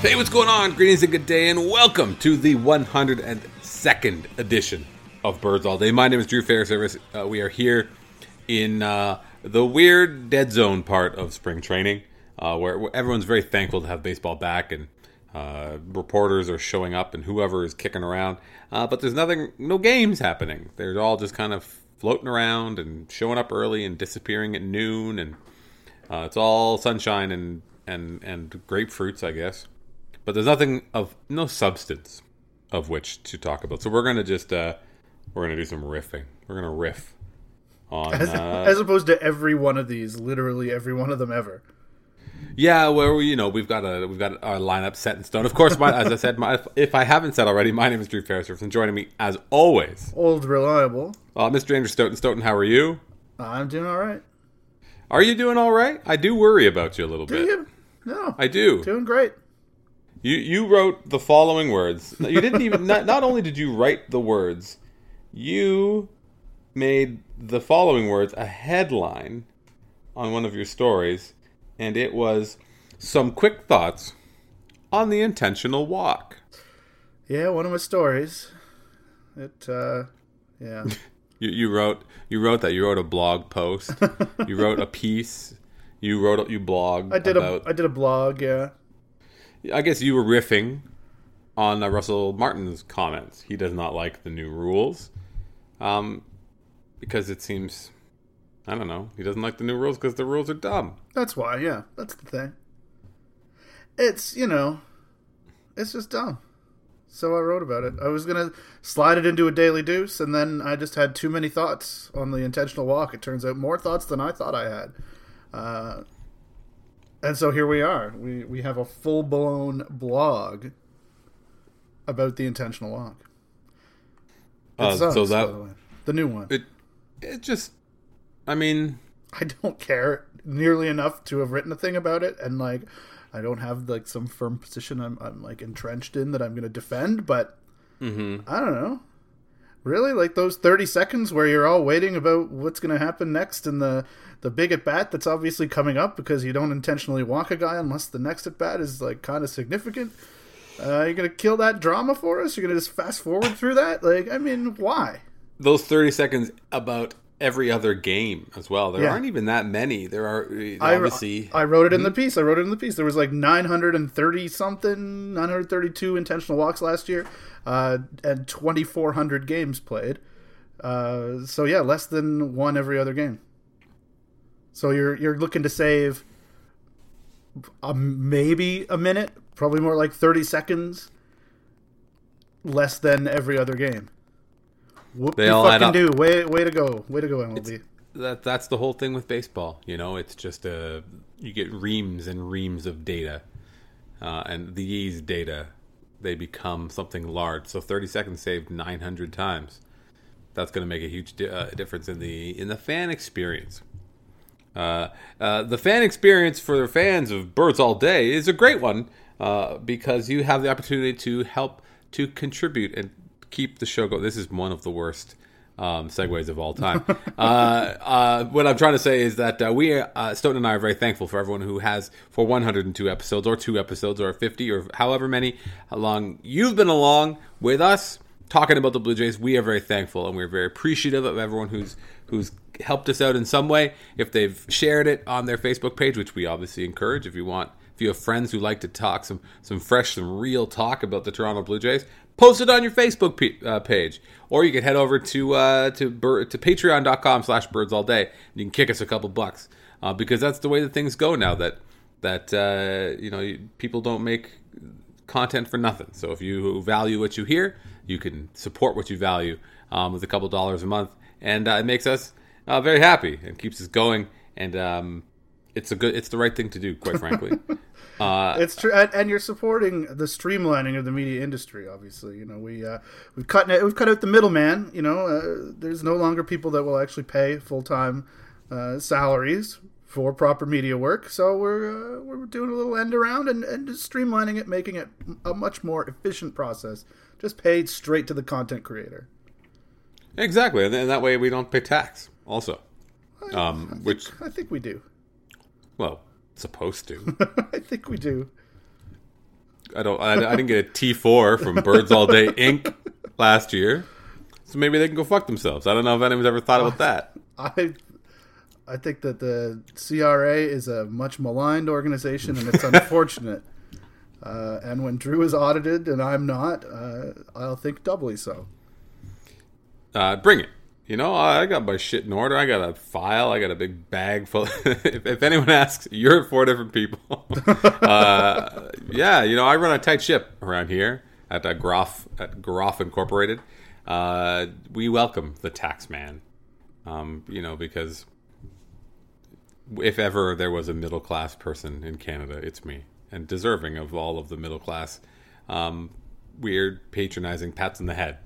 Hey, what's going on? Greetings and good day, and welcome to the 102nd edition of Birds All Day. My name is Drew Fairservice. We are here in the weird dead zone part of spring training, where everyone's very thankful to have baseball back, and reporters are showing up, and whoever is kicking around. But there's no games happening. They're all just kind of floating around and showing up early and disappearing at noon, and it's all sunshine and grapefruits, I guess. But there's nothing of no substance of which to talk about. So we're gonna just do some riffing. We're gonna riff on as opposed to every one of these, literally every one of them ever. Yeah, well, you know, we've got our lineup set in stone. Of course, as I said, if I haven't said already, my name is Drew Fairservice, and joining me as always, old reliable, Mr. Andrew Stoughton. Stoughton, how are you? I'm doing all right. Are you doing all right? I do worry about you a little bit. Do you? No, I do. Doing great. You wrote the following words. You didn't even. Not only did you write the words, you made the following words a headline on one of your stories, and it was some quick thoughts on the intentional walk. Yeah, one of my stories. Yeah. You wrote that. You wrote a blog post. You wrote a piece. You blogged. I did a blog. Yeah. I guess you were riffing on Russell Martin's comments. He does not like the new rules because it seems, I don't know, he doesn't like the new rules because the rules are dumb. That's why, yeah. That's the thing. It's, you know, it's just dumb. So I wrote about it. I was going to slide it into a Daily Deuce, and then I just had too many thoughts on the intentional walk. It turns out more thoughts than I thought I had. And so here we are. We have a full-blown blog about the intentional walk. Sucks, so that, by the way. The new one. It just, I mean, I don't care nearly enough to have written a thing about it, and like I don't have like some firm position I'm like entrenched in that I'm going to defend, but I don't know. Really? Like those 30 seconds where you're all waiting about what's going to happen next and the big at-bat that's obviously coming up because you don't intentionally walk a guy unless the next at-bat is like kind of significant. You're going to kill that drama for us? You're going to just fast forward through that? Like, I mean, why? Those 30 seconds about every other game as well. There aren't even that many. There are obviously. I wrote it in the piece. There was like 930 something, 932 intentional walks last year, and 2,400 games played. So yeah, less than one every other game. So you're looking to save maybe a minute, probably more like 30 seconds, less than every other game. Whoop, they all fucking do. Way to go, MLB. That's the whole thing with baseball. You know, it's just you get reams and reams of data, and these data, they become something large. So 30 seconds saved 900 times. That's going to make a huge difference in the fan experience. The fan experience for the fans of Birds All Day is a great one because you have the opportunity to help to contribute and keep the show going. This is one of the worst segues of all time. What I'm trying to say is that Stoughton and I are very thankful for everyone who has, for 102 episodes or 2 episodes or 50 or however many, how long you've been along with us talking about the Blue Jays. We are very thankful, and we're very appreciative of everyone who's helped us out in some way. If they've shared it on their Facebook page, which we obviously encourage, if you have friends who like to talk some real talk about the Toronto Blue Jays, post it on your Facebook page, or you can head over to Patreon.com/BirdsAllDay, and you can kick us a couple bucks because that's the way that things go now. That you know, people don't make content for nothing. So if you value what you hear, you can support what you value with a couple dollars a month, and it makes us very happy and keeps us going. And it's the right thing to do, quite frankly. It's true, and you're supporting the streamlining of the media industry. Obviously, you know, we've cut out the middleman. You know, there's no longer people that will actually pay full-time salaries for proper media work. So we're doing a little end around and just streamlining it, making it a much more efficient process. Just paid straight to the content creator. Exactly, and that way we don't pay tax. Also, I think we do. Well. Supposed to. I think we do. I didn't get a T4 from Birds All Day Inc. last year, so maybe they can go fuck themselves. I don't know if anyone's ever thought about that. I think that the CRA is a much maligned organization, and it's unfortunate. And when Drew is audited and I'm not, I'll think doubly so. Bring it. You know, I got my shit in order. I got a file. I got a big bag full. If anyone asks, you're four different people. Yeah, you know, I run a tight ship around here at Groff Incorporated. We welcome the tax man, you know, because if ever there was a middle-class person in Canada, it's me. And deserving of all of the middle-class weird patronizing pats on the head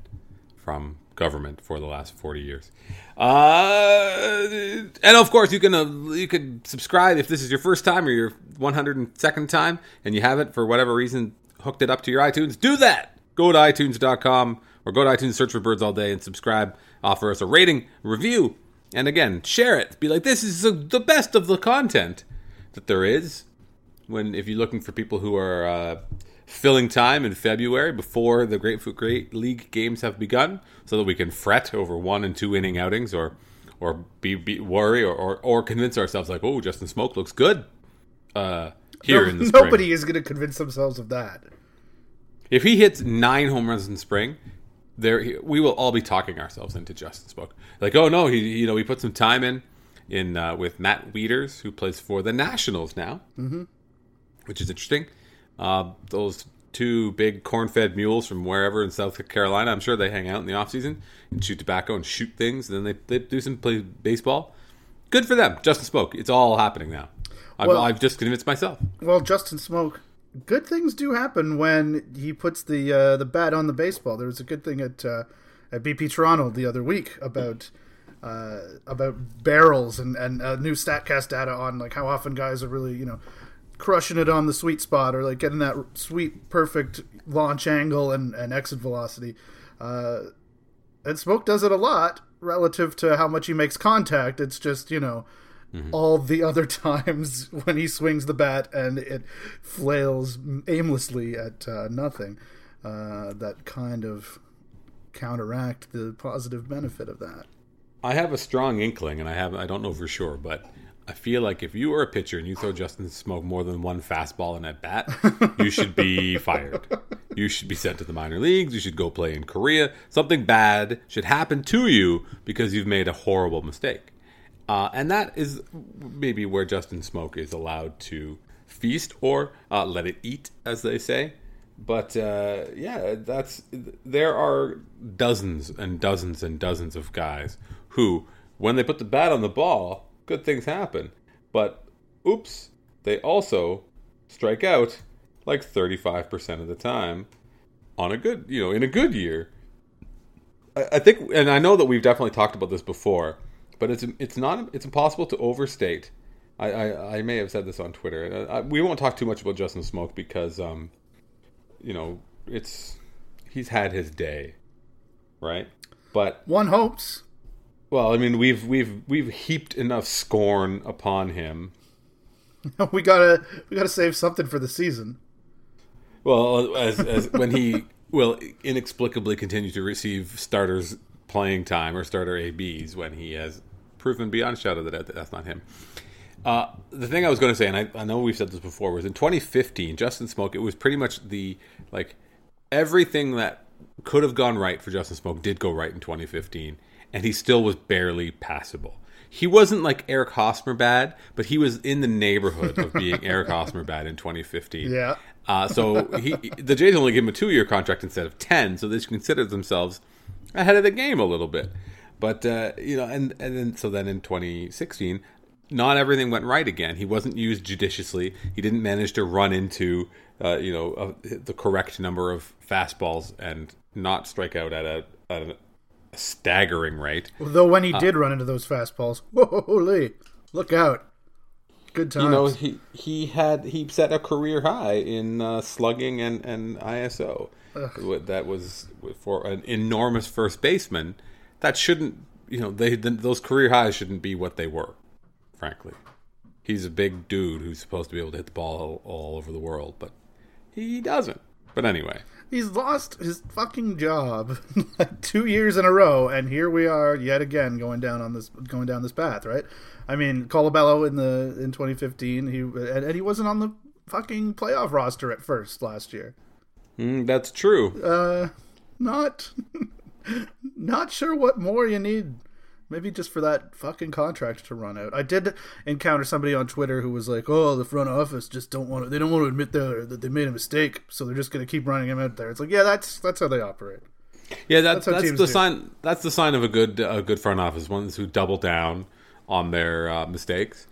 from government for the last 40 years. And of course, you can subscribe if this is your first time or your 102nd time and you haven't, for whatever reason, hooked it up to your iTunes. Do that! Go to iTunes.com or go to iTunes, search for Birds All Day and subscribe. Offer us a rating, review, and again, share it. Be like, this is the best of the content that there is. If you're looking for people who are filling time in February before the Grapefruit League games have begun, so that we can fret over 1 and 2 inning outings or be worry or convince ourselves like, oh, Justin Smoak looks good in the spring. Nobody is going to convince themselves of that. If he hits 9 home runs in spring, we will all be talking ourselves into Justin Smoak. Like, oh no, he put some time in with Matt Wieters, who plays for the Nationals now, which is interesting. Those two big corn-fed mules from wherever in South Carolina, I'm sure they hang out in the off-season and shoot tobacco and shoot things, and then they do some play baseball. Good for them. Justin Smoak. It's all happening now. I've just convinced myself. Well, Justin Smoak, good things do happen when he puts the bat on the baseball. There was a good thing at BP Toronto the other week about barrels and new StatCast data on like how often guys are really, crushing it on the sweet spot, or like getting that sweet perfect launch angle and exit velocity, and Smoak does it a lot relative to how much he makes contact. It's just all the other times when he swings the bat and it flails aimlessly at nothing that kind of counteract the positive benefit of that. I have a strong inkling, and I don't know for sure, but I feel like if you were a pitcher and you throw Justin Smoak more than one fastball in at bat, you should be fired. You should be sent to the minor leagues. You should go play in Korea. Something bad should happen to you because you've made a horrible mistake. And that is maybe where Justin Smoak is allowed to feast or let it eat, as they say. But there are dozens and dozens and dozens of guys who, when they put the bat on the ball, good things happen, but oops, they also strike out like 35% of the time in a good year. I think, and I know that we've definitely talked about this before, but it's impossible to overstate. I may have said this on Twitter. We won't talk too much about Justin Smoak because, he's had his day, right? But one hopes. Well, I mean, we've heaped enough scorn upon him. We gotta save something for the season. Well, as when he will inexplicably continue to receive starters playing time or starter ABs when he has proven beyond shadow that that's not him. The thing I was going to say, and I know we've said this before, was in 2015, Justin Smoak. It was pretty much everything that could have gone right for Justin Smoak did go right in 2015. And he still was barely passable. He wasn't like Eric Hosmer bad, but he was in the neighborhood of being Eric Hosmer bad in 2015. Yeah. So the Jays only gave him a 2-year contract instead of 10, so they considered themselves ahead of the game a little bit. But then in 2016, not everything went right again. He wasn't used judiciously. He didn't manage to run into the correct number of fastballs and not strike out at a staggering rate. Though when he did run into those fastballs, holy, look out. Good times. He set a career high in slugging and ISO. Ugh. That was for an enormous first baseman. That shouldn't, those career highs shouldn't be what they were, frankly. He's a big dude who's supposed to be able to hit the ball all over the world, but He doesn't. But anyway. He's lost his fucking job like 2 years in a row, and here we are yet again going down this path, right? I mean, Colabello in 2015, he wasn't on the fucking playoff roster at first last year. That's true. Not sure what more you need. Maybe just for that fucking contract to run out. I did encounter somebody on Twitter who was like, "Oh, the front office just don't want to admit that they made a mistake, so they're just going to keep running him out there." It's like, yeah, that's how they operate. Yeah, that's the sign. That's the sign of a good front office. Ones who double down on their mistakes,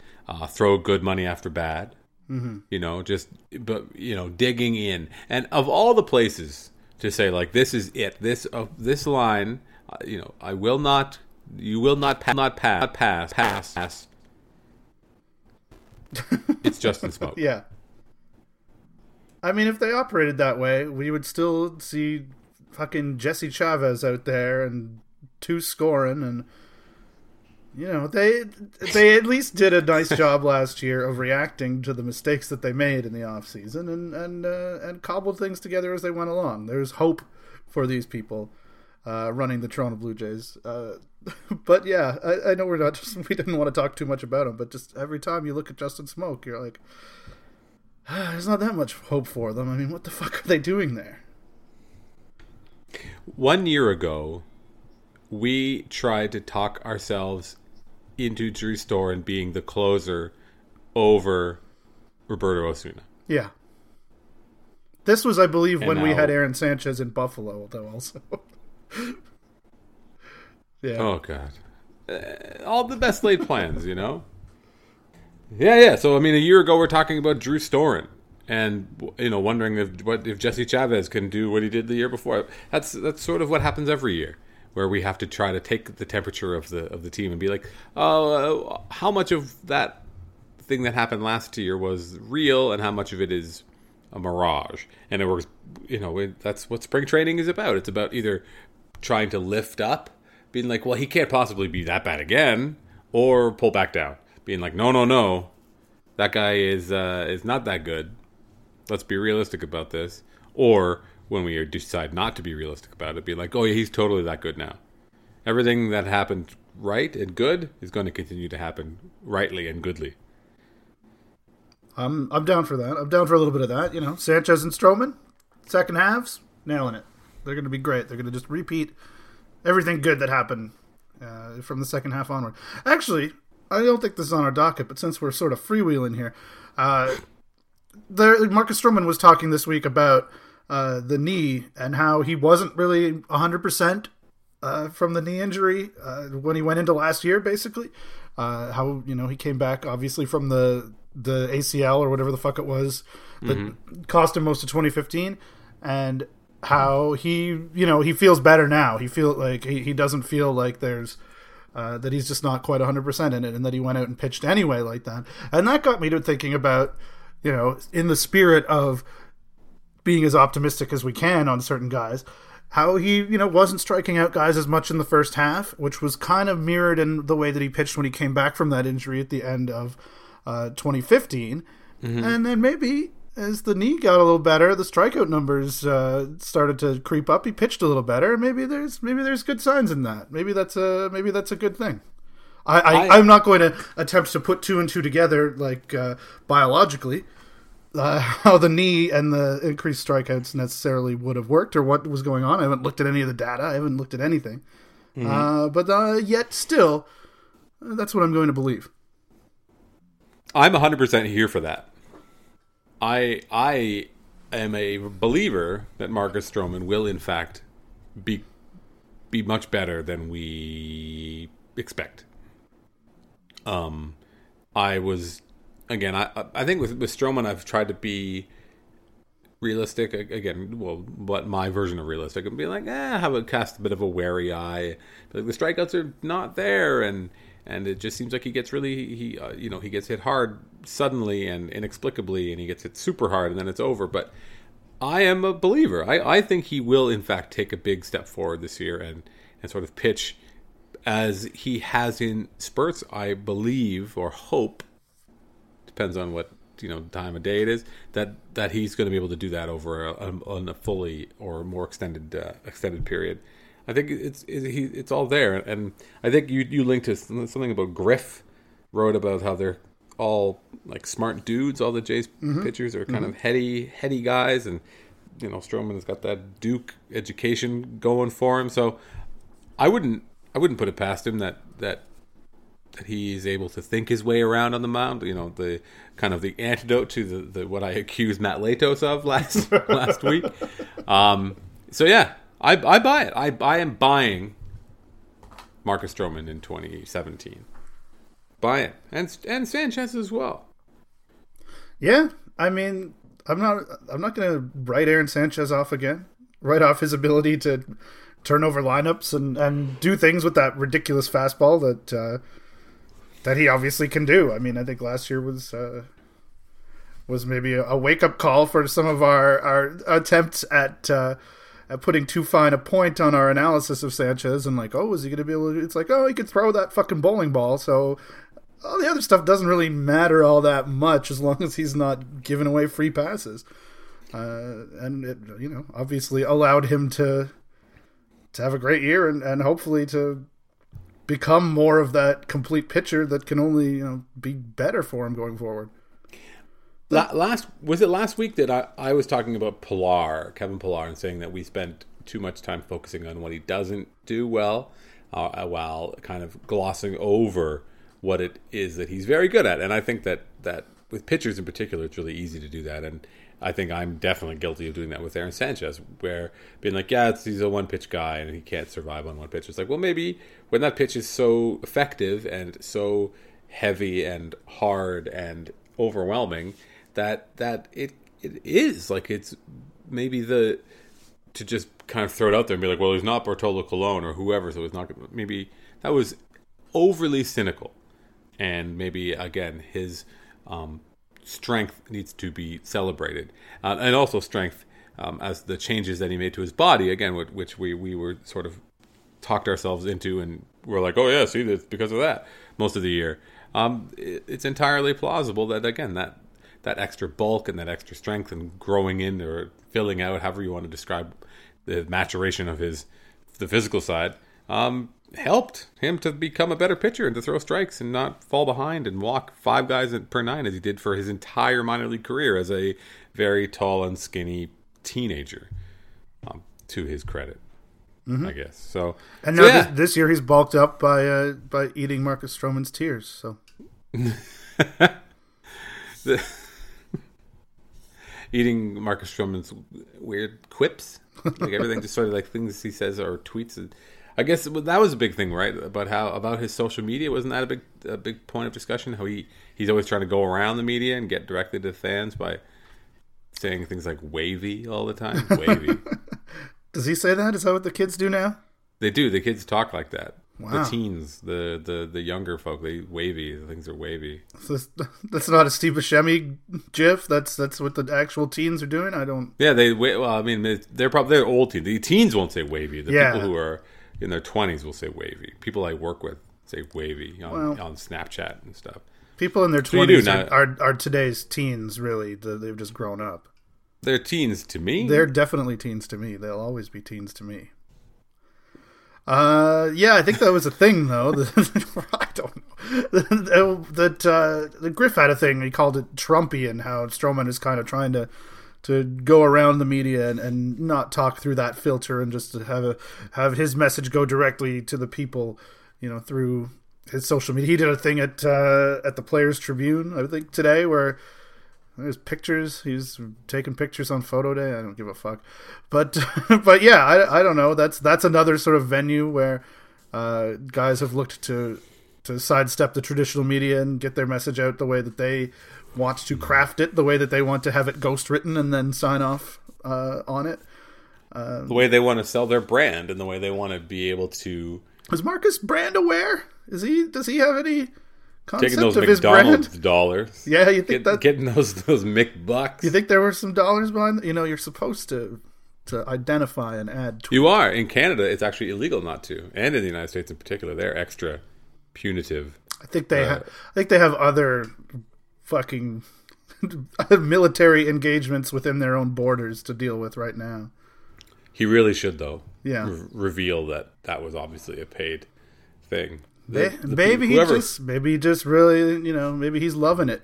throw good money after bad. Mm-hmm. Digging in. And of all the places to say, like, this is it. This line, I will not. You will not pass. It's Justin Smoak. Yeah. I mean, if they operated that way, we would still see fucking Jesse Chavez out there and two scoring, and they at least did a nice job last year of reacting to the mistakes that they made in the offseason and cobbled things together as they went along. There's hope for these people running the Toronto Blue Jays. But yeah, I know we didn't want to talk too much about him, but just every time you look at Justin Smoak, you're like, there's not that much hope for them. I mean, what the fuck are they doing there? 1 year ago, we tried to talk ourselves into Drew Storen being the closer over Roberto Osuna. Yeah. This was, I believe, when we had Aaron Sanchez in Buffalo, though, also. Yeah. Oh, God. All the best laid plans, Yeah. So, I mean, a year ago, we're talking about Drew Storen and, wondering if Jesse Chavez can do what he did the year before. That's sort of what happens every year, where we have to try to take the temperature of the team and be like, oh, how much of that thing that happened last year was real and how much of it is a mirage. And it works, that's what spring training is about. It's about either trying to lift up, being like, well, he can't possibly be that bad again, or pull back down, being like, no, that guy is not that good. Let's be realistic about this. Or when we decide not to be realistic about it, be like, oh yeah, he's totally that good now. Everything that happened right and good is going to continue to happen rightly and goodly. I'm down for that. I'm down for a little bit of that. Sanchez and Stroman, second halves, nailing it. They're going to be great. They're going to just repeat everything good that happened from the second half onward. Actually, I don't think this is on our docket, but since we're sort of freewheeling here, Marcus Stroman was talking this week about the knee and how he wasn't really 100% from the knee injury when he went into last year, basically. How, he came back, obviously, from the ACL or whatever the fuck it was that cost him most of 2015, and how he, he feels better now. He feels like he doesn't feel like there's that he's just not quite 100% in it, and that he went out and pitched anyway like that. And that got me to thinking about, in the spirit of being as optimistic as we can on certain guys, how he, wasn't striking out guys as much in the first half, which was kind of mirrored in the way that he pitched when he came back from that injury at the end of 2015. Mm-hmm. And then maybe as the knee got a little better, the strikeout numbers started to creep up. He pitched a little better. Maybe there's good signs in that. Maybe that's a good thing. I'm not going to attempt to put two and two together, like biologically, how the knee and the increased strikeouts necessarily would have worked or what was going on. I haven't looked at any of the data. I haven't looked at anything. Mm-hmm. But yet still, that's what I'm going to believe. I'm 100% here for that. I am a believer that Marcus Stroman will, in fact, be much better than we expect. I think with Stroman, I've tried to be realistic again. Well, what my version of realistic would be like, have a cast a bit of a wary eye. But the strikeouts are not there, and it just seems like he gets really he gets hit hard suddenly and inexplicably, and he gets hit super hard, and then it's over. But I am a believer. I think he will, in fact, take a big step forward this year and sort of pitch as he has in spurts, I believe, or hope. Depends on what you know time of day it is, that he's going to be able to do that over a fully or more extended period. I think it's all there, and I think you linked to something about Griff wrote about how they're all like smart dudes. All the Jays pitchers are kind of heady guys, and you know Stroman has got that Duke education going for him. So I wouldn't put it past him that he's able to think his way around on the mound. You know, the kind of the antidote to the what I accused Matt Latos of last week. So yeah. I buy it. I am buying Marcus Stroman in 2017. Buy it. And Sanchez as well. Yeah. I mean, I'm not going to write Aaron Sanchez off again. Write off his ability to turn over lineups and do things with that ridiculous fastball that he obviously can do. I mean, I think last year was maybe a wake-up call for some of our attempts at putting too fine a point on our analysis of Sanchez and like, oh, is he going to be able to... It's like, oh, he could throw that fucking bowling ball, so all the other stuff doesn't really matter all that much as long as he's not giving away free passes. And it, you know, obviously allowed him to have a great year and hopefully to become more of that complete pitcher that can only, you know, be better for him going forward. Was it last week that I was talking about Kevin Pillar, and saying that we spent too much time focusing on what he doesn't do well, while kind of glossing over what it is that he's very good at. And I think that with pitchers in particular, it's really easy to do that. And I think I'm definitely guilty of doing that with Aaron Sanchez, where being like, yeah, he's a one-pitch guy and he can't survive on one pitch. It's like, well, maybe when that pitch is so effective and so heavy and hard and overwhelming... That it is like, it's maybe to just kind of throw it out there and be like, well, he's not Bartolo Colon or whoever, so he's not gonna, maybe that was overly cynical, and maybe again his strength needs to be celebrated, and also strength as the changes that he made to his body again, which we were sort of talked ourselves into, and we're like, oh yeah, see, that's because of that most of the year. It's entirely plausible that again that extra bulk and that extra strength and growing in or filling out, however you want to describe the maturation of the physical side, helped him to become a better pitcher and to throw strikes and not fall behind and walk 5 guys per 9 as he did for his entire minor league career as a very tall and skinny teenager, to his credit, I guess. So, and now this year he's bulked up by eating Marcus Stroman's tears. So. Eating Marcus Stroman's weird quips, like everything, just sort of like things he says or tweets. I guess that was a big thing, right? About his social media, wasn't that a big point of discussion? How he's always trying to go around the media and get directly to fans by saying things like "wavy" all the time. Wavy. Does he say that? Is that what the kids do now? They do. The kids talk like that. Wow. The teens, the younger folk, they wavy. Things are wavy. So that's not a Steve Buscemi gif. That's what the actual teens are doing. I don't. Yeah, they. Well, I mean, they're old teens. The teens won't say wavy. The people who are in their 20s will say wavy. People I work with say wavy on Snapchat and stuff. People in their 20s are today's teens. Really, they've just grown up. They're teens to me. They're definitely teens to me. They'll always be teens to me. Yeah, I think that was a thing, though. I don't know. The Griff had a thing. He called it Trumpy, and how Stroman is kind of trying to go around the media and not talk through that filter and just have his message go directly to the people, you know, through his social media. He did a thing at the Players Tribune, I think, today, where there's pictures. He's taking pictures on photo day. I don't give a fuck, but yeah, I don't know. That's another sort of venue where guys have looked to sidestep the traditional media and get their message out the way that they want to craft it, the way that they want to have it ghostwritten and then sign off on it. The way they want to sell their brand and the way they want to be able to. Is Marcus brand aware? Does he have any? Taking those McDonald's dollars. Yeah, you think that getting those McBucks. You think there were some dollars behind that? You know, you're supposed to identify and add to. You are. In Canada, it's actually illegal not to. And in the United States in particular, they're extra punitive. I think they have other fucking military engagements within their own borders to deal with right now. He really should, though. Yeah. Reveal that was obviously a paid thing. Maybe he just really, you know, maybe he's loving it,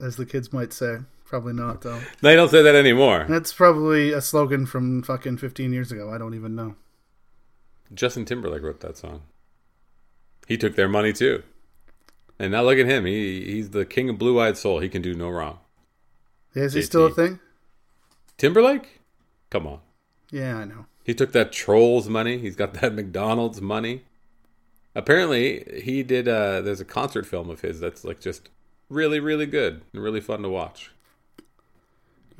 as the kids might say. Probably not, though. They don't say that anymore. That's probably a slogan from fucking 15 years ago. I don't even know. Justin Timberlake wrote that song. He took their money, too. And now look at him. He's the king of blue-eyed soul. He can do no wrong. Is he still a thing? Timberlake? Come on. Yeah, I know. He took that Trolls money. He's got that McDonald's money. Apparently, he did... there's a concert film of his that's like just really, really good and really fun to watch.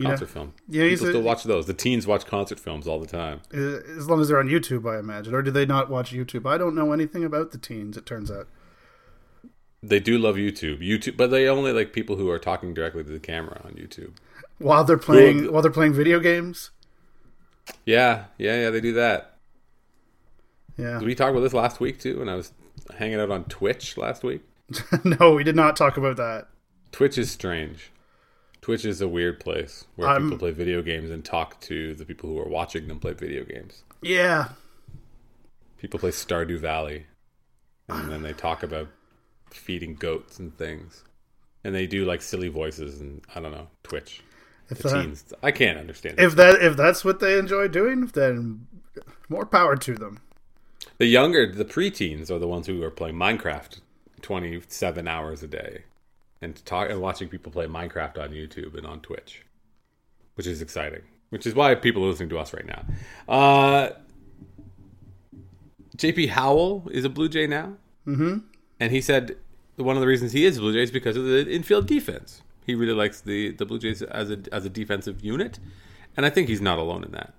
Concert film. Yeah, people still watch those. The teens watch concert films all the time. As long as they're on YouTube, I imagine. Or do they not watch YouTube? I don't know anything about the teens, it turns out. They do love YouTube, but they only like people who are talking directly to the camera on YouTube while they're playing video games. Yeah, they do that. Yeah, did we talk about this last week too? When I was hanging out on Twitch last week. No, we did not talk about that. Twitch is strange. Twitch is a weird place where people play video games and talk to the people who are watching them play video games. Yeah, people play Stardew Valley, and then they talk about feeding goats and things, and they do like silly voices and I don't know. Twitch, teens. I can't understand. If that's what they enjoy doing, then more power to them. The younger, the preteens are the ones who are playing Minecraft 27 hours a day, and watching people play Minecraft on YouTube and on Twitch, which is exciting. Which is why people are listening to us right now. JP Howell is a Blue Jay now, and he said. One of the reasons he is Blue Jays because of the infield defense. He really likes the Blue Jays as a defensive unit, and I think he's not alone in that.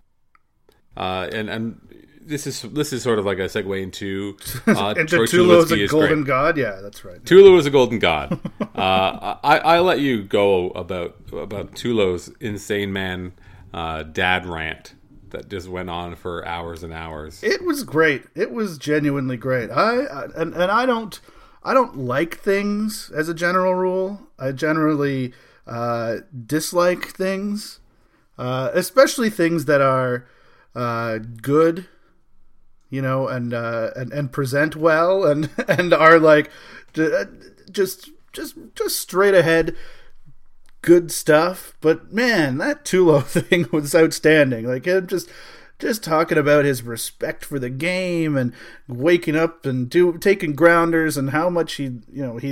And this is sort of like a segue into Troy Tulowitzki is a golden god. Yeah, that's right. Tulo is a golden god. I let you go about Tulo's insane man dad rant that just went on for hours and hours. It was great. It was genuinely great. I don't like things as a general rule. I generally dislike things, especially things that are good, you know, and present well and are like just straight ahead good stuff. But man, that Tulo thing was outstanding. Like it just. Just talking about his respect for the game and waking up and taking grounders and how much he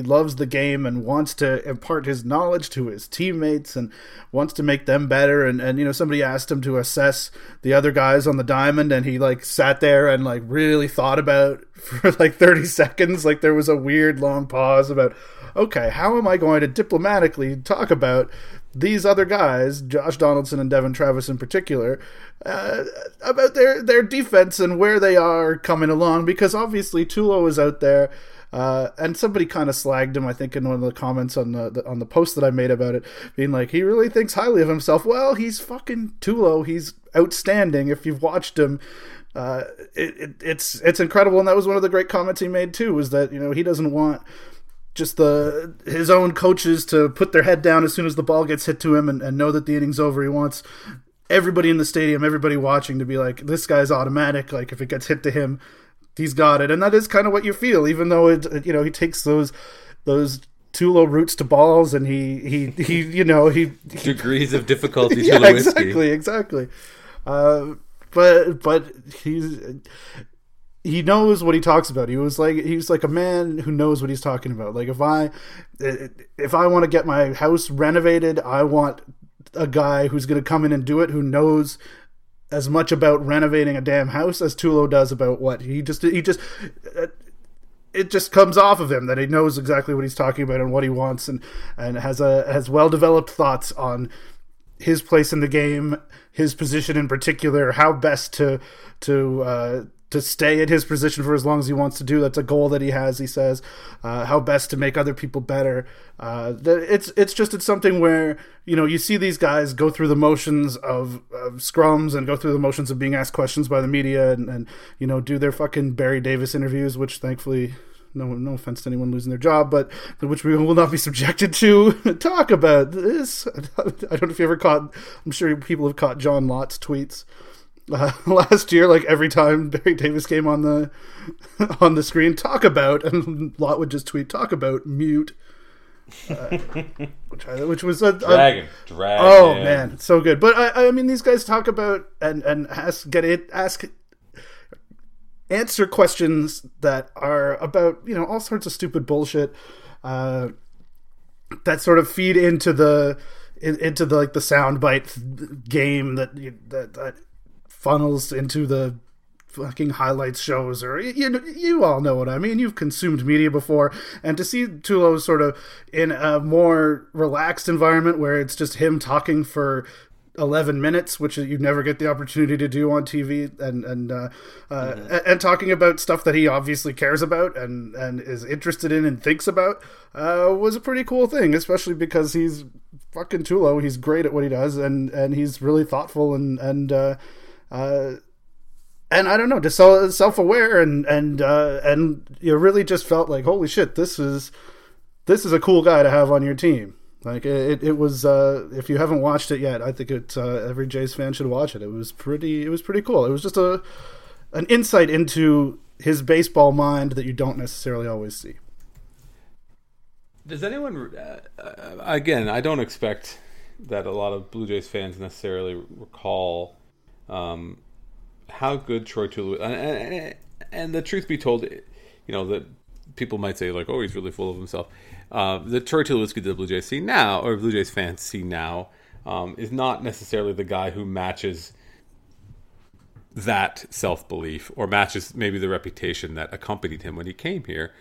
loves the game and wants to impart his knowledge to his teammates and wants to make them better. And you know, somebody asked him to assess the other guys on the diamond and he like sat there and like really thought about for like 30 seconds. Like there was a weird long pause about, okay, how am I going to diplomatically talk about these other guys, Josh Donaldson and Devin Travis in particular, about their defense and where they are coming along, because obviously Tulo is out there, and somebody kind of slagged him, I think, in one of the comments on the post that I made about it, being like, he really thinks highly of himself. Well, he's fucking Tulo. He's outstanding. If you've watched him, it's incredible, and that was one of the great comments he made too, was that, you know, he doesn't want just his own coaches to put their head down as soon as the ball gets hit to him and know that the inning's over. He wants everybody in the stadium, everybody watching, to be like, this guy's automatic. Like if it gets hit to him, he's got it. And that is kind of what you feel, even though it, you know, he takes those Tulo roots to balls, and he you know, he degrees of difficulty. Yeah, to exactly. But he knows what he talks about. He was like a man who knows what he's talking about. Like if I want to get my house renovated, I want a guy who's going to come in and do it, who knows as much about renovating a damn house as Tulo does about what he just it just comes off of him that he knows exactly what he's talking about and what he wants, and has well-developed thoughts on his place in the game, his position in particular, how best to stay at his position for as long as he wants to do. That's a goal that he has, he says, how best to make other people better. It's something where, you know, you see these guys go through the motions of scrums and go through the motions of being asked questions by the media and you know, do their fucking Barry Davis interviews, which thankfully no offense to anyone losing their job, but which we will not be subjected to, talk about this. I don't know if you ever caught, I'm sure people have caught John Lott's tweets last year, like every time Barry Davis came on the screen, talk about, and Lott would just tweet, talk about, mute. Which was Dragon. Oh man, it's so good. But I mean, these guys talk about and answer questions that are about, you know, all sorts of stupid bullshit that sort of feed into the like the soundbite game that funnels into the fucking highlights shows, or you all know what I mean. You've consumed media before, and to see Tulo sort of in a more relaxed environment where it's just him talking for 11 minutes, which you never get the opportunity to do on TV, and talking about stuff that he obviously cares about and is interested in and thinks about, was a pretty cool thing, especially because he's fucking Tulo. He's great at what he does, and he's really thoughtful and I don't know, just self-aware and you really just felt like, holy shit, this is a cool guy to have on your team. Like it was. If you haven't watched it yet, I think every Jays fan should watch it. It was pretty cool. It was just an insight into his baseball mind that you don't necessarily always see. Does anyone? Again, I don't expect that a lot of Blue Jays fans necessarily recall. How good Troy Tulowitzki, and the truth be told, you know, that people might say, like, oh, he's really full of himself. The Troy Tulowitzki the Blue Jays see now, or Blue Jays fans see now, is not necessarily the guy who matches that self-belief or matches maybe the reputation that accompanied him when he came here,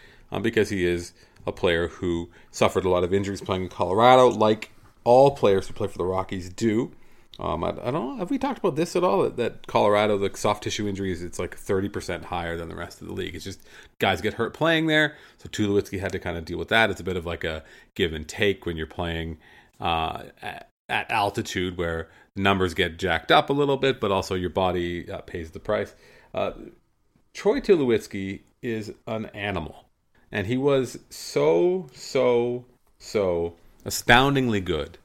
because he is a player who suffered a lot of injuries playing in Colorado, like all players who play for the Rockies do. I don't know, have we talked about this at all? That Colorado, the soft tissue injuries, it's like 30% higher than the rest of the league. It's just guys get hurt playing there. So Tulowitzki had to kind of deal with that. It's a bit of like a give and take when you're playing at altitude, where numbers get jacked up a little bit, but also your body pays the price. Troy Tulowitzki is an animal. And he was so astoundingly good.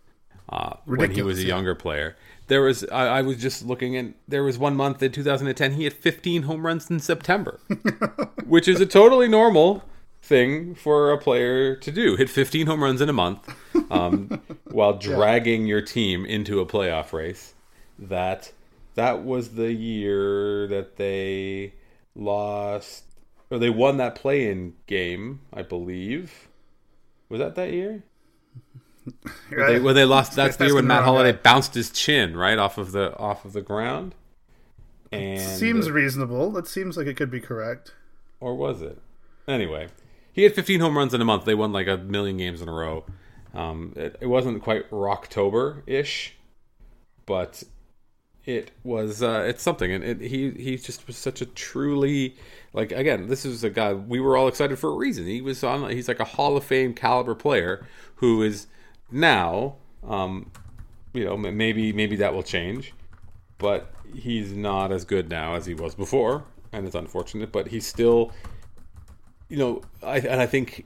When he was a younger player, there was I was just looking, and there was 1 month in 2010 he had 15 home runs in September, which is a totally normal thing for a player to do. Hit 15 home runs in a month, while dragging your team into a playoff race. That was the year that they lost, or they won that play-in game, I believe. Was that year? Where they lost, that's the year when Matt Holliday bounced his chin right off of the ground. And seems reasonable. That seems like it could be correct. Or was it? Anyway, he had 15 home runs in a month. They won like 1,000,000 games in a row. It wasn't quite Rocktober-ish, but it was. It's something, and he just was such a truly, like, again, this is a guy we were all excited for a reason. He's like a Hall of Fame caliber player who is. Now, you know, maybe that will change, but he's not as good now as he was before, and it's unfortunate. But he's still, you know, I think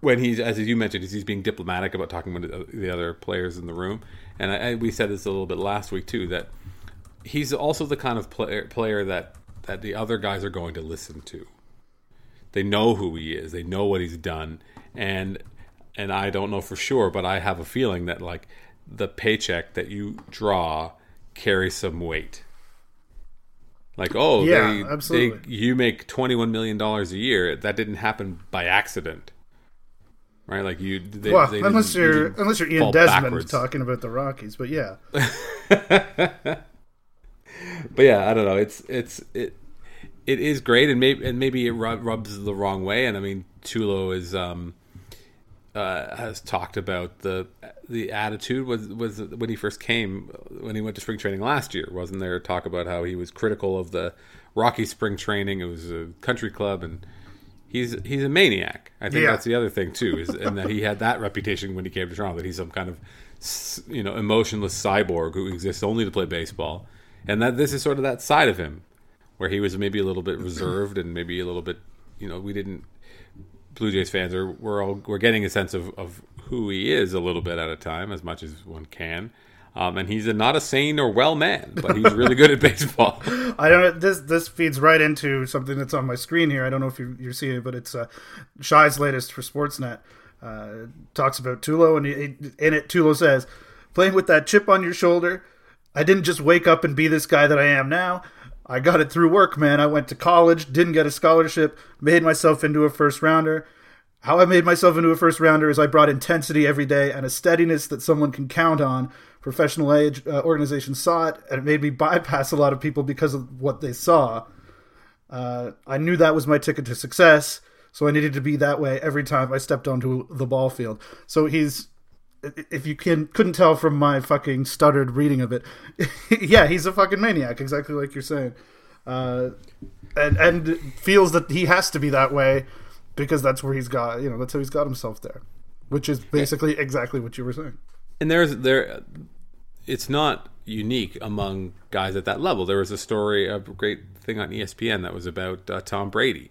when he's, as you mentioned, he's being diplomatic about talking with the other players in the room, and we said this a little bit last week too, that he's also the kind of player that the other guys are going to listen to. They know who he is. They know what he's done, And I don't know for sure, but I have a feeling that, like, the paycheck that you draw carries some weight. Like, oh, yeah, absolutely. You make $21 million a year. That didn't happen by accident, right? Like, unless you're Ian Desmond talking about the Rockies, but yeah. But yeah, I don't know. It is great, and maybe it rubs the wrong way. And I mean, Tulo is. Has talked about the attitude was when he first came, when he went to spring training last year. Wasn't there talk about how he was critical of the Rocky spring training? It was a country club, and he's a maniac. I think that's the other thing too, is and that he had that reputation when he came to Toronto, that he's some kind of, you know, emotionless cyborg who exists only to play baseball, and that this is sort of that side of him where he was maybe a little bit reserved and maybe a little bit, you know, we didn't. Blue Jays fans are we're getting a sense of who he is a little bit at a time, as much as one can. And he's not a sane or well man, but he's really good at baseball. I don't. This feeds right into something that's on my screen here. I don't know if you're seeing it, but it's Shai's latest for Sportsnet. Talks about Tulo, and in it, Tulo says, "Playing with that chip on your shoulder, I didn't just wake up and be this guy that I am now. I got it through work, man. I went to college, didn't get a scholarship, made myself into a first rounder. How I made myself into a first rounder is I brought intensity every day and a steadiness that someone can count on. Professional organizations saw it, and it made me bypass a lot of people because of what they saw. I knew that was my ticket to success, so I needed to be that way every time I stepped onto the ball field." So he's, if you couldn't tell from my fucking stuttered reading of it, yeah, he's a fucking maniac, exactly like you're saying. And feels that he has to be that way because that's where he's got, you know, that's how he's got himself there, which is basically exactly what you were saying. And it's not unique among guys at that level. There was a story, a great thing on ESPN that was about Tom Brady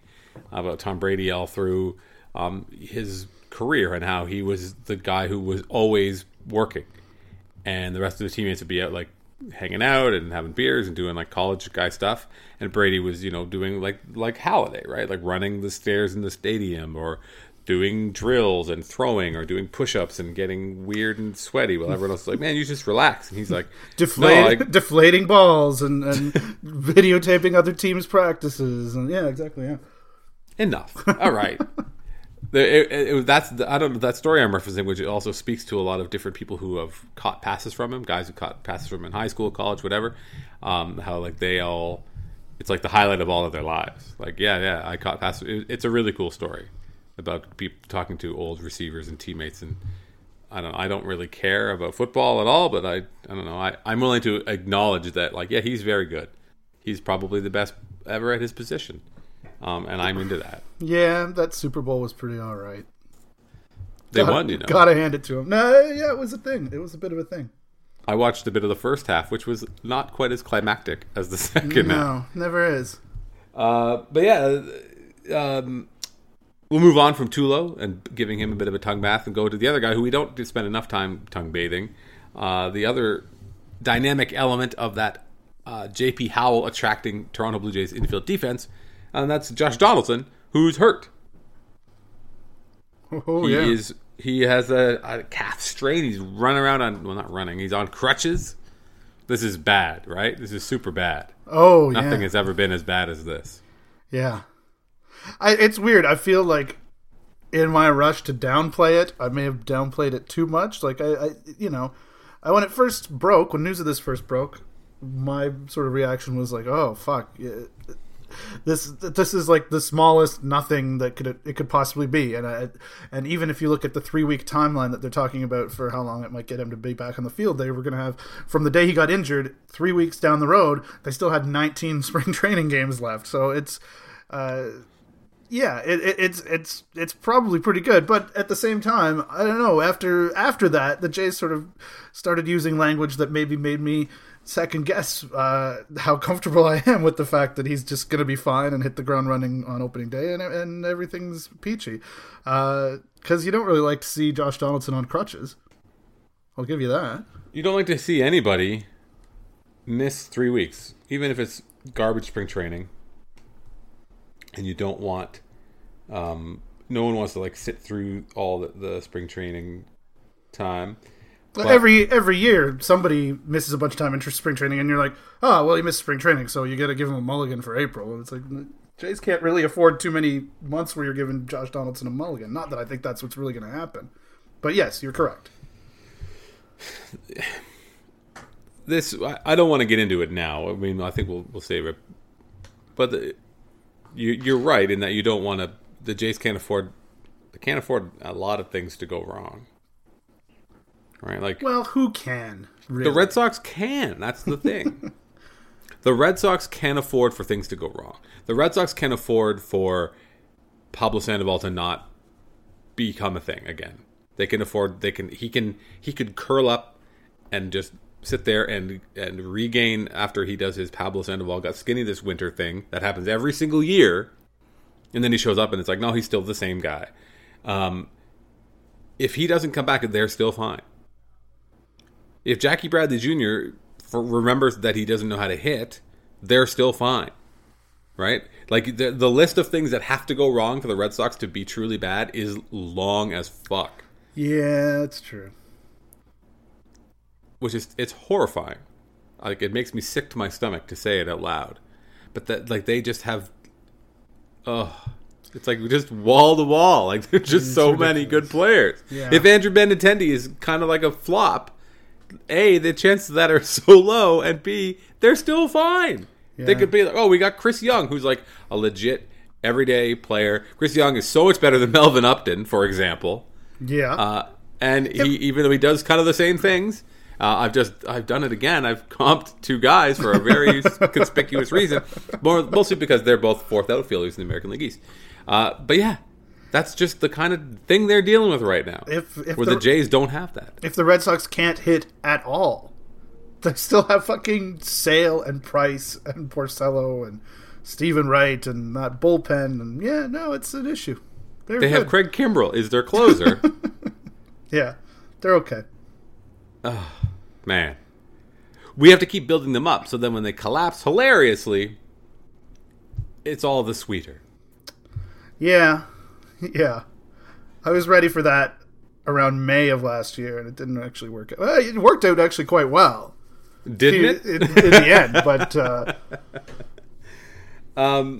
all through his career, and how he was the guy who was always working, and the rest of the teammates would be out like hanging out and having beers and doing like college guy stuff, and Brady was, you know, doing like Holliday, right? Like running the stairs in the stadium, or doing drills and throwing, or doing push-ups and getting weird and sweaty, while everyone else is like, "Man, you just relax." And he's like, deflating balls and videotaping other teams' practices, and yeah, exactly, yeah. Enough. All right. I don't know, that story I'm referencing, which also speaks to a lot of different people who have caught passes from him, guys who caught passes from him in high school, college, whatever. How like they all, it's like the highlight of all of their lives. Like, yeah, I caught passes. It's a really cool story about people talking to old receivers and teammates, and I don't really care about football at all, but I don't know, I'm willing to acknowledge that, like, yeah, he's very good. He's probably the best ever at his position, and I'm into that. Yeah, that Super Bowl was pretty all right. They won, you know. Gotta hand it to him. No, yeah, it was a thing. It was a bit of a thing. I watched a bit of the first half, which was not quite as climactic as the second half. No, never is. But yeah, we'll move on from Tulo and giving him a bit of a tongue bath and go to the other guy who we don't spend enough time tongue bathing. The other dynamic element of that J.P. Howell attracting Toronto Blue Jays infield defense, and that's Josh Donaldson, who's hurt. Oh, yeah. He has a calf strain. He's running around on, well, not running, he's on crutches. This is bad, right? This is super bad. Oh, yeah. Nothing has ever been as bad as this. Yeah. It's weird. I feel like in my rush to downplay it, I may have downplayed it too much. Like, I when it first broke, when news of this first broke, my sort of reaction was like, oh, fuck. This is like the smallest nothing that it could possibly be. And even if you look at the 3-week timeline that they're talking about for how long it might get him to be back on the field, they were going to have, from the day he got injured, 3 weeks down the road, they still had 19 spring training games left. So it's... yeah, it's probably pretty good, but at the same time, I don't know. After that, the Jays sort of started using language that maybe made me second guess how comfortable I am with the fact that he's just going to be fine and hit the ground running on opening day, and everything's peachy. Because you don't really like to see Josh Donaldson on crutches. I'll give you that. You don't like to see anybody miss 3 weeks, even if it's garbage spring training. And you don't want, no one wants to like sit through all the spring training time. But every year somebody misses a bunch of time in spring training, and you're like, oh, well, he missed spring training, so you got to give him a mulligan for April. And it's like, Jays can't really afford too many months where you're giving Josh Donaldson a mulligan. Not that I think that's what's really going to happen, but yes, you're correct. This I don't want to get into it now. I mean, I think we'll save it, but. You're right in that you don't want to. The Jays can't afford a lot of things to go wrong, right? Like, well, who can? Really? The Red Sox can. That's the thing. The Red Sox can afford for things to go wrong. The Red Sox can afford for Pablo Sandoval to not become a thing again. They can afford. He could curl up and just sit there and regain after he does his Pablo Sandoval got skinny this winter thing that happens every single year. And then he shows up and it's like, no, he's still the same guy. If he doesn't come back, they're still fine. If Jackie Bradley Jr. remembers that he doesn't know how to hit, they're still fine. Right? Like, the list of things that have to go wrong for the Red Sox to be truly bad is long as fuck. Yeah, that's true. Which is, it's horrifying. Like, it makes me sick to my stomach to say it out loud. But that, like, they just have, it's like just wall to wall. Like, there's just it's so ridiculous. Many good players. Yeah. If Andrew Benintendi is kind of like a flop, A, the chances of that are so low, and B, they're still fine. Yeah. They could be like, oh, we got Chris Young, who's like a legit everyday player. Chris Young is so much better than Melvin Upton, for example. Yeah. And he, even though he does kind of the same things, I've done it again. I've comped two guys for a very conspicuous reason, mostly because they're both fourth outfielders in the American League East. But yeah, that's just the kind of thing they're dealing with right now, if where the Jays don't have that. If the Red Sox can't hit at all, they still have fucking Sale and Price and Porcello and Stephen Wright and that bullpen. And yeah, no, it's an issue. They have Craig Kimbrell is their closer. Yeah, they're okay. Oh, man. We have to keep building them up so then when they collapse hilariously, it's all the sweeter. Yeah, yeah. I was ready for that around May of last year, and it didn't actually work out. Well, it worked out actually quite well. Didn't it? In the end, but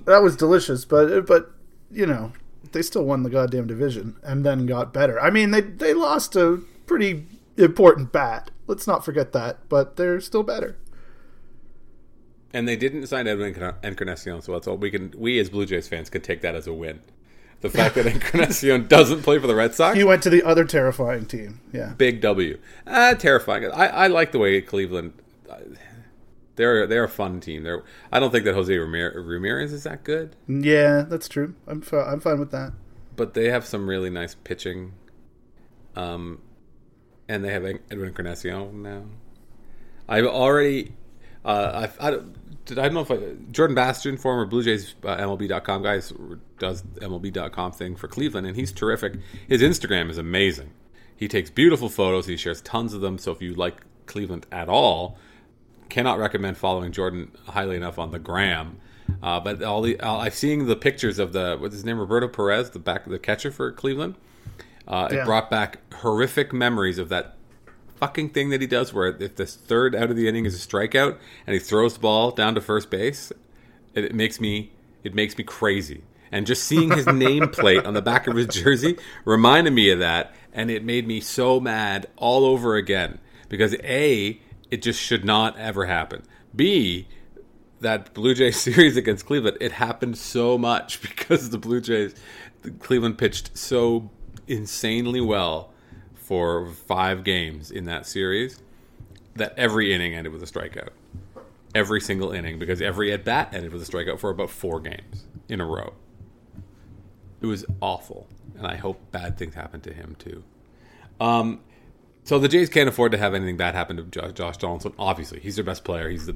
that was delicious. But you know, they still won the goddamn division and then got better. I mean, they lost a pretty important bat. Let's not forget that. But they're still better. And they didn't sign Edwin Encarnacion, so that's all we as Blue Jays fans can take that as a win. The fact that Encarnacion doesn't play for the Red Sox. He went to the other terrifying team. Yeah, big W. Terrifying. I like the way Cleveland. They're a fun team. I don't think that Jose Ramirez is that good. Yeah, that's true. I'm fine with that. But they have some really nice pitching, and they have Edwin Encarnacion now. I've already Jordan Bastian, former Blue Jays MLB.com guy, does MLB.com thing for Cleveland, and he's terrific. His Instagram is amazing. He takes beautiful photos. He shares tons of them. So if you like Cleveland at all, cannot recommend following Jordan highly enough on the gram. But I'm seeing the pictures of what's his name, Roberto Perez, the catcher for Cleveland. It brought back horrific memories of that fucking thing that he does, where if the third out of the inning is a strikeout and he throws the ball down to first base, it makes me crazy. And just seeing his nameplate on the back of his jersey reminded me of that, and it made me so mad all over again because A, it just should not ever happen. B, that Blue Jays series against Cleveland, it happened so much because Cleveland pitched so insanely well for 5 games in that series that every inning ended with a strikeout. Every single inning, because every at-bat ended with a strikeout for about 4 games in a row. It was awful, and I hope bad things happen to him too. So the Jays can't afford to have anything bad happen to Josh Donaldson. Obviously, he's their best player. He's the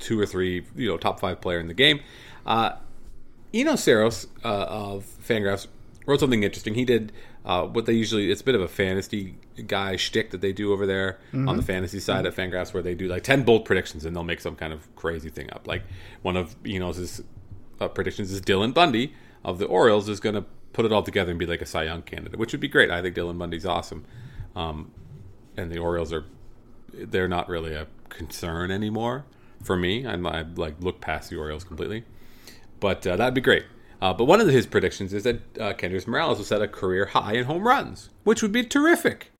2 or 3, top 5 player in the game. Eno Saros of Fangraphs wrote something interesting. He did what they usually—it's a bit of a fantasy guy shtick that they do over there on the fantasy side at Fangraphs, where they do like 10 bold predictions and they'll make some kind of crazy thing up. Like one of Eno's predictions is Dylan Bundy of the Orioles is going to put it all together and be like a Cy Young candidate, which would be great. I think Dylan Bundy's awesome. And the Orioles they're not really a concern anymore for me. I'd like look past the Orioles completely, but that'd be great. But one of his predictions is that Kendrys Morales will set a career high in home runs, which would be terrific.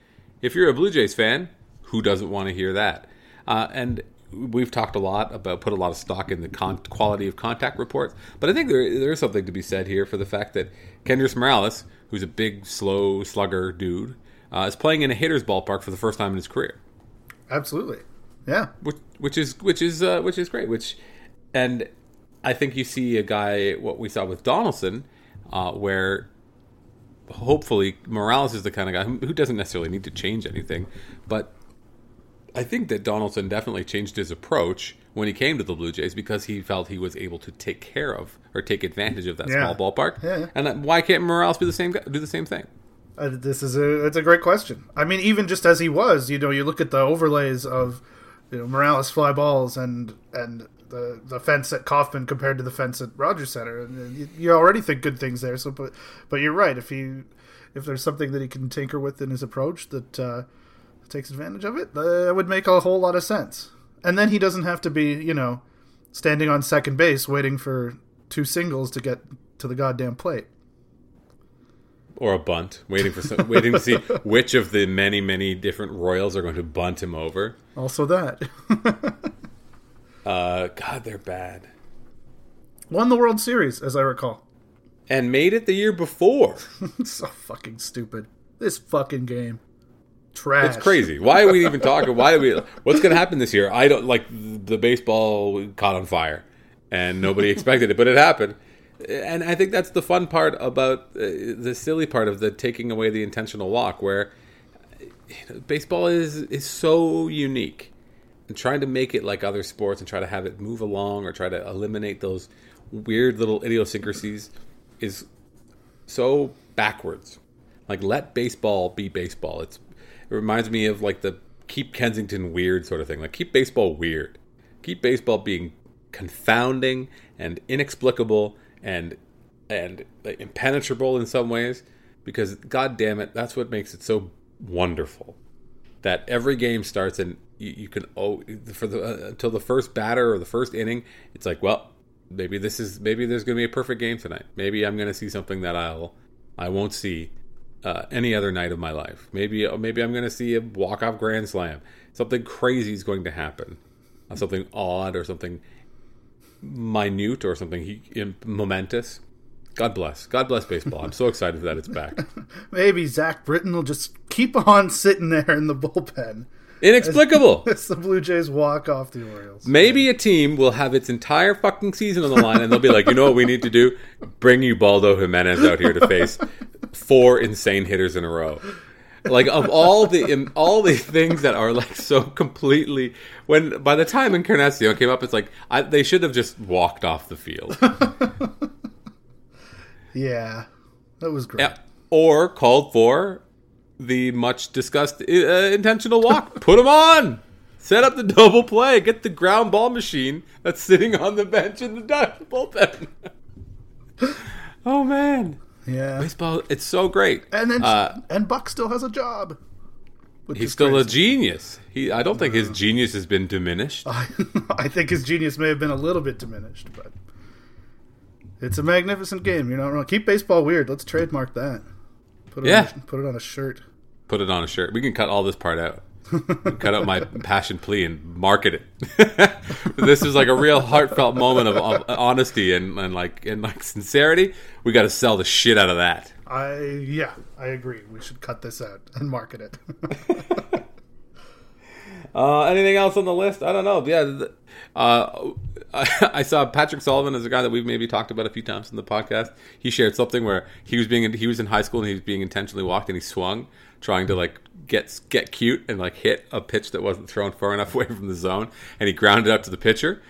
If you're a Blue Jays fan, who doesn't want to hear that? And we've talked a lot about, put a lot of stock in the quality of contact reports, but I think there is something to be said here for the fact that Kendrys Morales, who's a big, slow slugger dude, is playing in a hitter's ballpark for the first time in his career. Absolutely, yeah. Which is great. And I think you see a guy, what we saw with Donaldson, where hopefully Morales is the kind of guy who doesn't necessarily need to change anything, but I think that Donaldson definitely changed his approach when he came to the Blue Jays because he felt he was able to take care of or take advantage of that small ballpark. Yeah. And why can't Morales be the same guy, do the same thing? That's a great question. I mean, even just as he was, you know, you look at the overlays of, you know, Morales fly balls and the fence at Kauffman compared to the fence at Rogers Center, and you already think good things there. So, but you're right. If there's something that he can tinker with in his approach that takes advantage of it, that would make a whole lot of sense. And then he doesn't have to be, you know, standing on second base waiting for two singles to get to the goddamn plate. Or a bunt, waiting to see which of the many, many different Royals are going to bunt him over. Also that. God, they're bad. Won the World Series, as I recall. And made it the year before. So fucking stupid. This fucking game. Trash. It's crazy. Why are we even talking? What's going to happen this year? I don't like the baseball caught on fire and nobody expected it, but it happened. And I think that's the fun part about the silly part of the taking away the intentional walk, where baseball is so unique. And trying to make it like other sports and try to have it move along or try to eliminate those weird little idiosyncrasies is so backwards. Like, let baseball be baseball. It reminds me of like the keep Kensington weird sort of thing. Like, keep baseball weird. Keep baseball being confounding and inexplicable and impenetrable in some ways, because god damn it, that's what makes it so wonderful. That every game starts and you can until the first batter or the first inning, it's like, well, maybe there's going to be a perfect game tonight. Maybe I'm going to see something that I won't see any other night of my life. Maybe I'm going to see a walk-off grand slam. Something crazy is going to happen, something odd or something minute or something momentous. God bless baseball. I'm so excited that it's back. Maybe Zach Britton will just keep on sitting there in the bullpen. Inexplicable. It's the Blue Jays walk off the Orioles. Maybe a team will have its entire fucking season on the line and they'll be like, you know what we need to do? Bring Ubaldo Jimenez out here to face four insane hitters in a row. Like, of all the things that are like so completely, when by the time Encarnacion came up, it's like they should have just walked off the field. Yeah, that was great. Yeah. Or called for the much-discussed intentional walk. Put him on! Set up the double play. Get the ground ball machine that's sitting on the bench in the bullpen. Oh, man. Yeah. Baseball, it's so great. And then, and Buck still has a job. He's still crazy. A genius. I don't think his genius has been diminished. I think his genius may have been a little bit diminished, but... It's a magnificent game. You're not wrong. Keep baseball weird. Let's trademark that. Put it on a shirt. Put it on a shirt. We can cut all this part out. Cut out my passion plea and market it. This is like a real heartfelt moment of honesty and sincerity. We got to sell the shit out of that. I agree. We should cut this out and market it. Anything else on the list? I don't know. Yeah. I saw Patrick Sullivan as a guy that we've maybe talked about a few times in the podcast. He shared something where he was in high school and he was being intentionally walked and he swung, trying to like get cute and like hit a pitch that wasn't thrown far enough away from the zone, and he grounded up to the pitcher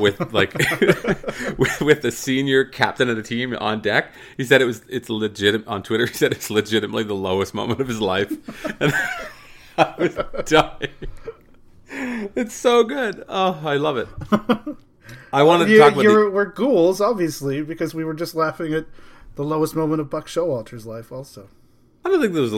with like with the senior captain of the team on deck. He said it's legit on Twitter. He said it's legitimately the lowest moment of his life, and I was dying. It's so good. Oh, I love it. I wanted to talk about we're ghouls, obviously, because we were just laughing at the lowest moment of Buck Showalter's life also. I don't think there was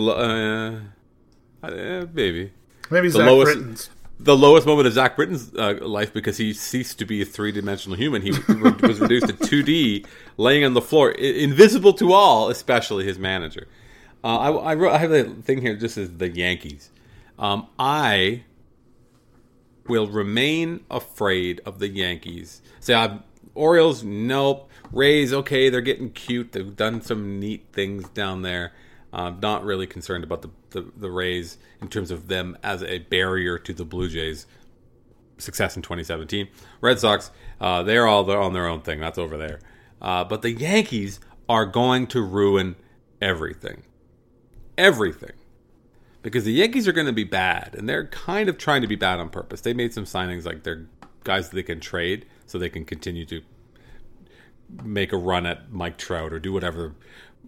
maybe. Maybe the Zach Britton's. The lowest moment of Zach Britton's life, because he ceased to be a three-dimensional human. He was reduced to 2D, laying on the floor, invisible to all, especially his manager. I have a thing here just as the Yankees. I will remain afraid of the Yankees. Say, Orioles, nope. Rays, okay, they're getting cute. They've done some neat things down there. I'm not really concerned about the Rays in terms of them as a barrier to the Blue Jays' success in 2017. Red Sox, they're on their own thing. That's over there. But the Yankees are going to ruin everything. because the Yankees are going to be bad, and they're kind of trying to be bad on purpose. They made some signings, like they're guys that they can trade so they can continue to make a run at Mike Trout or do whatever.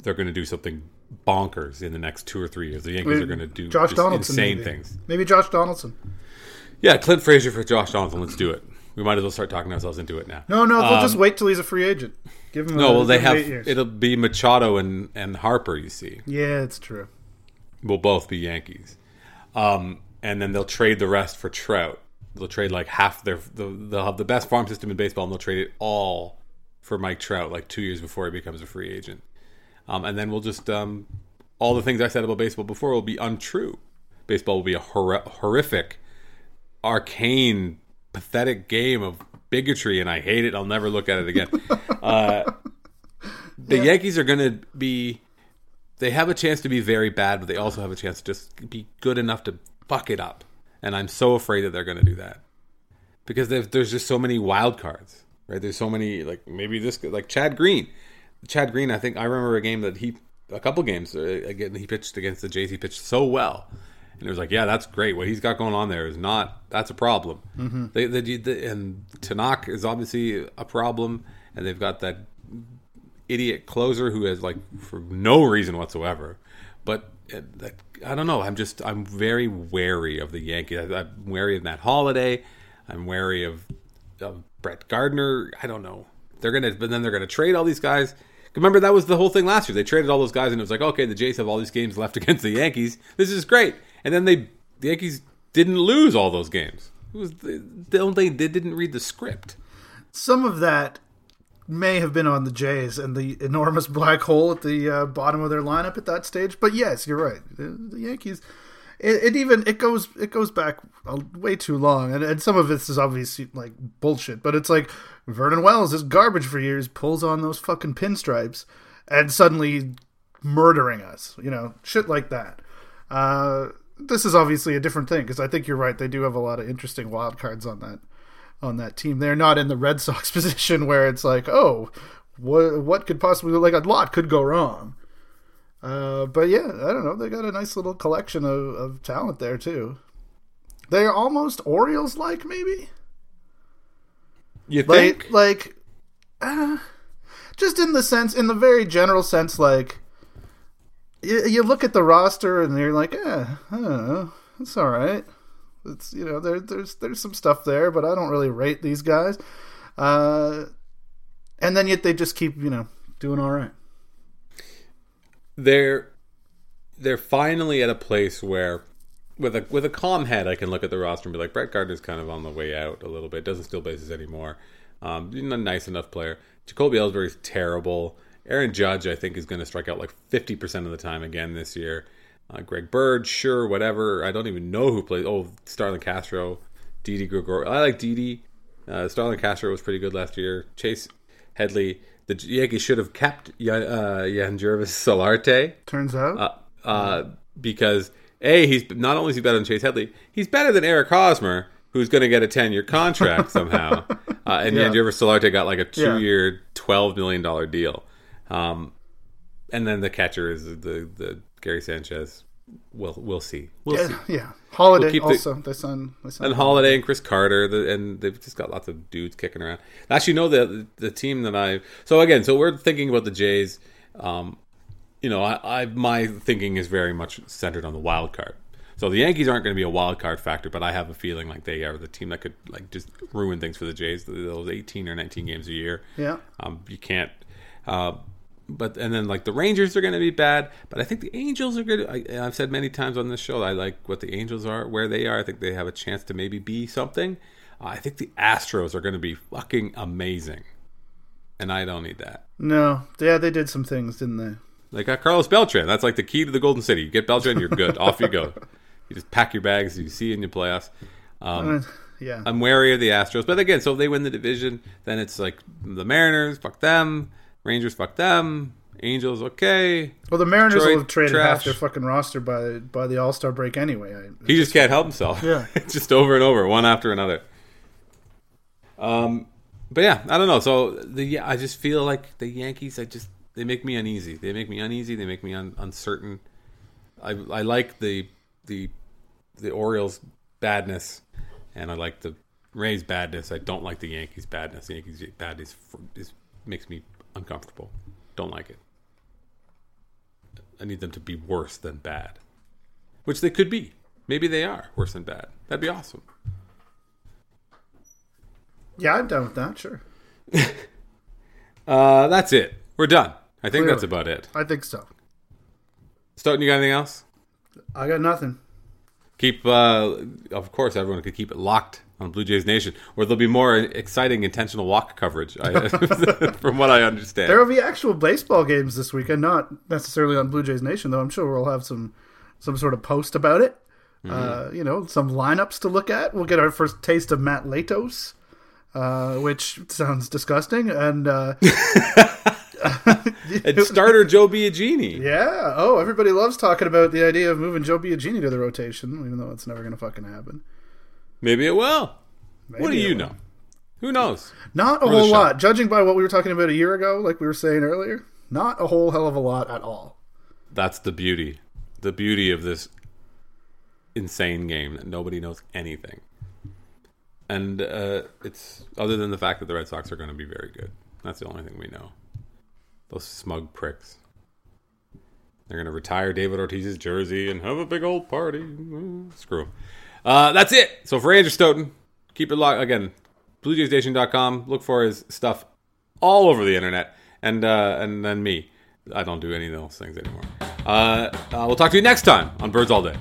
They're going to do something bonkers in the next 2 or 3 years. The Yankees are going to do Josh Donaldson, insane things. Maybe Josh Donaldson. Yeah, Clint Frazier for Josh Donaldson. Let's do it. We might as well start talking ourselves into it now. No, they'll just wait till he's a free agent. Give him. No, well, they have. It'll be Machado and Harper. You see. Yeah, it's true. We'll both be Yankees, and then they'll trade the rest for Trout. They'll trade like half their. They'll have the best farm system in baseball, and they'll trade it all for Mike Trout, like 2 years before he becomes a free agent. And then we'll just all the things I said about baseball before will be untrue. Baseball will be a horrific, arcane, pathetic game of bigotry, and I hate it. I'll never look at it again. The Yankees are going to be, they have a chance to be very bad, but they also have a chance to just be good enough to fuck it up. And I'm so afraid that they're going to do that because there's just so many wild cards, right? There's so many, like maybe this, like Chad Green. Chad Green, I think I remember a couple games again, he pitched against the Jays. He pitched so well. And it was like, yeah, that's great. What he's got going on there is not, that's a problem. Mm-hmm. And Tanaka is obviously a problem. And they've got that idiot closer who has, like, for no reason whatsoever. But I don't know. I'm very wary of the Yankees. I'm wary of Matt Holliday. I'm wary of Brett Gardner. I don't know. But then they're going to trade all these guys. Remember, that was the whole thing last year. They traded all those guys, and it was like, okay, the Jays have all these games left against the Yankees. This is great. And then the Yankees didn't lose all those games. It was they didn't read the script. Some of that may have been on the Jays and the enormous black hole at the bottom of their lineup at that stage. But yes, you're right. The Yankees. It goes back way too long, and some of this is obviously like bullshit. But it's like Vernon Wells is garbage for years, pulls on those fucking pinstripes, and suddenly murdering us. You know, shit like that. This is obviously a different thing because I think you're right. They do have a lot of interesting wild cards on that team. They're not in the Red Sox position where it's like, oh, what could possibly, like, a lot could go wrong. But yeah, I don't know. They got a nice little collection of talent there too. They're almost Orioles-like, maybe. You think? Like, just in the sense, in the very general sense, like you look at the roster and you're like, I don't know, it's all right. It's, you know, there's some stuff there, but I don't really rate these guys. And then yet they just keep, you know, doing all right. They're finally at a place where, with a calm head, I can look at the roster and be like, Brett Gardner's kind of on the way out a little bit. Doesn't steal bases anymore. A nice enough player. Jacoby Ellsbury's terrible. Aaron Judge, I think, is going to strike out like 50% of the time again this year. Greg Bird, sure, whatever. I don't even know who plays. Oh, Starlin Castro, Didi Gregoriou. I like Didi. Starlin Castro was pretty good last year. Chase Headley. The Yankees should have kept Yangervis Solarte. Turns out. Because, A, he's not only is he better than Chase Headley, he's better than Eric Hosmer, who's going to get a 10-year contract somehow. Yangervis Solarte got like a 2-year, $12 million deal. And then the catcher is the Gary Sanchez. We'll see. We'll see. Yeah. Holliday also. The son. And Holliday and Chris Carter. And they've just got lots of dudes kicking around. Actually, no, the team that I... So we're thinking about the Jays. My thinking is very much centered on the wild card. So the Yankees aren't going to be a wild card factor, but I have a feeling like they are the team that could like just ruin things for the Jays. Those 18 or 19 games a year. Yeah. You can't... But then the Rangers are going to be bad. But I think the Angels are good. I've said many times on this show, I like what the Angels are, where they are. I think they have a chance to maybe be something. I think the Astros are going to be fucking amazing. And I don't need that. No. Yeah, they did some things, didn't they? They got Carlos Beltran. That's like the key to the Golden City. You get Beltran, you're good. Off you go. You just pack your bags. You see it in your playoffs. Yeah. I'm wary of the Astros. But again, so if they win the division, then it's like the Mariners, fuck them. Rangers, fuck them. Angels, okay. Well, the Mariners will have traded half their fucking roster by the All-Star break anyway. He just can't help himself. Yeah. It's just over and over, one after another. But yeah, I don't know. So I just feel like the Yankees, they make me uneasy. They make me uncertain. I like the the Orioles badness, and I like the Rays badness. I don't like the Yankees badness. The Yankees badness makes me uncomfortable. Don't like it. I need them to be worse than bad, which they could be. Maybe they are worse than bad. That'd be awesome. Yeah, I'm done with that, sure. That's it. We're done. I think Clearly. That's about it. I think so. Stoughton, you got anything else? I got nothing. Keep, of course, everyone could keep it locked on Blue Jays Nation, where there'll be more exciting intentional walk coverage, from what I understand. There will be actual baseball games this weekend, not necessarily on Blue Jays Nation, though I'm sure we'll have some sort of post about it. Mm-hmm. Some lineups to look at. We'll get our first taste of Matt Latos, which sounds disgusting, and and starter Joe Biagini. Yeah. Oh, everybody loves talking about the idea of moving Joe Biagini to the rotation, even though it's never going to fucking happen. Maybe it will. Maybe what do you know? Who knows? Not a whole lot. Judging by what we were talking about a year ago, like we were saying earlier, not a whole hell of a lot at all. That's the beauty. The beauty of this insane game that nobody knows anything. And it's other than the fact that the Red Sox are going to be very good. That's the only thing we know. Those smug pricks. They're going to retire David Ortiz's jersey and have a big old party. Screw them. That's it. So for Andrew Stoughton, keep it locked. Again, BlueJaysNation.com. Look for his stuff all over the internet. And then me. I don't do any of those things anymore. We'll talk to you next time on Birds All Day.